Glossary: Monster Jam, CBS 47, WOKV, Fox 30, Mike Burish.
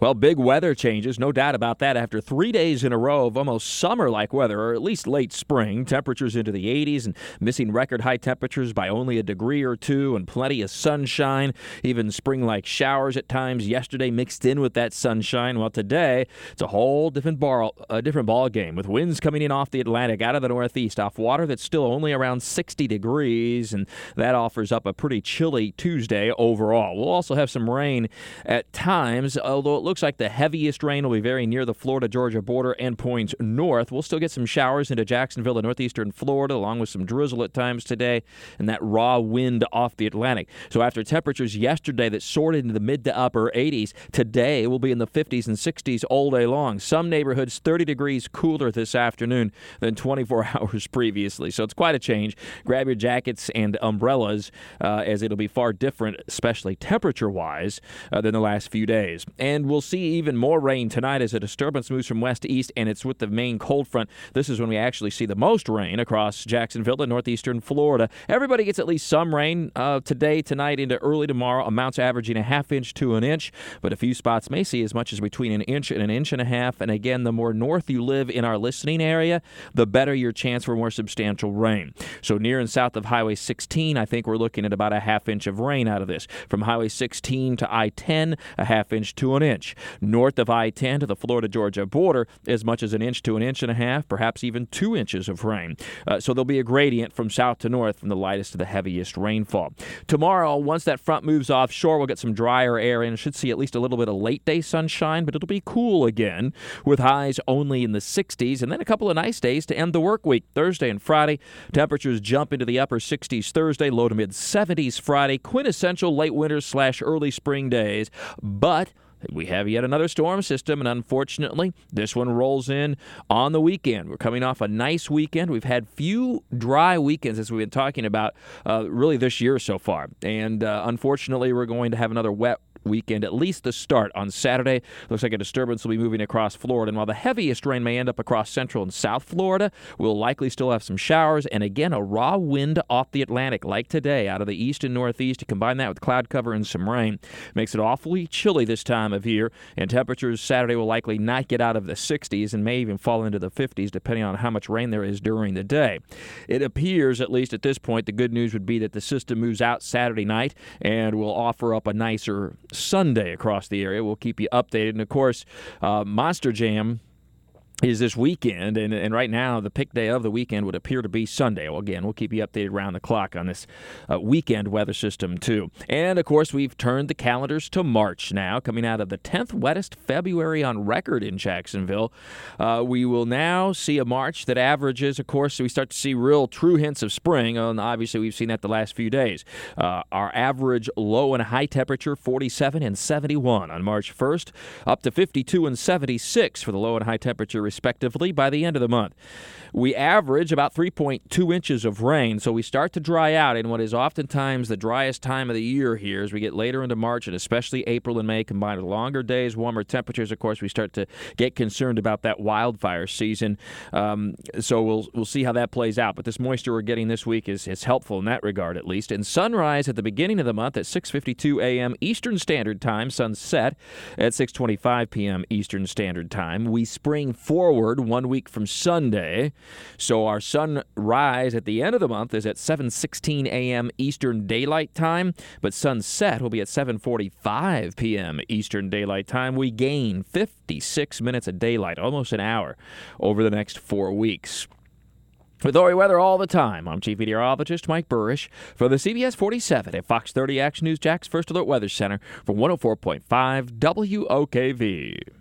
Well, big weather changes, no doubt about that. After 3 days in a row of almost summer-like weather, or at least late spring, temperatures into the 80s and missing record high temperatures by only a degree or two, and plenty of sunshine, even spring-like showers at times yesterday mixed in with that sunshine. Well, today, it's a whole different ball game with winds coming in off the Atlantic, out of the northeast, off water that's still only around 60 degrees, and that offers up a pretty chilly Tuesday overall. We'll also have some rain at times, although it looks like the heaviest rain will be very near the Florida-Georgia border and points north. We'll still get some showers into Jacksonville and northeastern Florida, along with some drizzle at times today, and that raw wind off the Atlantic. So after temperatures yesterday that soared into the mid to upper 80s, today will be in the 50s and 60s all day long. Some neighborhoods 30 degrees cooler this afternoon than 24 hours previously. So it's quite a change. Grab your jackets and umbrellas as it'll be far different, especially temperature-wise, than the last few days. And we'll see even more rain tonight as a disturbance moves from west to east, and it's with the main cold front. This is when we actually see the most rain across Jacksonville and northeastern Florida. Everybody gets at least some rain today, tonight, into early tomorrow. Amounts averaging a half inch to an inch, but a few spots may see as much as between an inch and a half. And again, the more north you live in our listening area, the better your chance for more substantial rain. So near and south of Highway 16, I think we're looking at about a half inch of rain out of this. From Highway 16 to I-10, a half inch to an inch. North of I-10 to the Florida-Georgia border, as much as an inch to an inch and a half, perhaps even 2 inches of rain. So there'll be a gradient from south to north from the lightest to the heaviest rainfall. Tomorrow, once that front moves offshore, we'll get some drier air and should see at least a little bit of late-day sunshine, but it'll be cool again with highs only in the 60s, and then a couple of nice days to end the work week. Thursday and Friday, temperatures jump into the upper 60s Thursday, low to mid-70s Friday, quintessential late winter / early spring days, but we have yet another storm system, and unfortunately, this one rolls in on the weekend. We're coming off a nice weekend. We've had few dry weekends, as we've been talking about, really this year so far. And unfortunately, we're going to have another wet weekend, at least the start on Saturday. Looks like a disturbance will be moving across Florida, and while the heaviest rain may end up across central and south Florida, we'll likely still have some showers and again a raw wind off the Atlantic like today out of the east and northeast. You combine that with cloud cover and some rain, makes it awfully chilly this time of year, and temperatures Saturday will likely not get out of the 60s and may even fall into the 50s depending on how much rain there is during the day. It appears, at least at this point, the good news would be that the system moves out Saturday night and will offer up a nicer Sunday across the area. We'll keep you updated. And, of course, Monster Jam is this weekend, and right now the pick day of the weekend would appear to be Sunday. Well, again, we'll keep you updated round the clock on this weekend weather system, too. And, of course, we've turned the calendars to March now, coming out of the 10th wettest February on record in Jacksonville. We will now see a March that averages, of course, so we start to see real true hints of spring, and obviously we've seen that the last few days. Our average low and high temperature, 47 and 71 on March 1st, up to 52 and 76 for the low and high temperature respectively by the end of the month. We average about 3.2 inches of rain, so we start to dry out in what is oftentimes the driest time of the year here as we get later into March, and especially April and May combined with longer days, warmer temperatures. Of course, we start to get concerned about that wildfire season, so we'll see how that plays out. But this moisture we're getting this week is helpful in that regard, at least. And sunrise at the beginning of the month at 6:52 a.m. Eastern Standard Time, sunset at 6:25 p.m. Eastern Standard Time. We spring forward 1 week from Sunday, so our sunrise at the end of the month is at 7:16 a.m. Eastern Daylight Time, but sunset will be at 7:45 p.m. Eastern Daylight Time. We gain 56 minutes of daylight, almost an hour, over the next 4 weeks. With Ori Weather all the time, I'm Chief Meteorologist Mike Burish for the CBS 47 at Fox 30 Action News, Jack's First Alert Weather Center for 104.5 WOKV.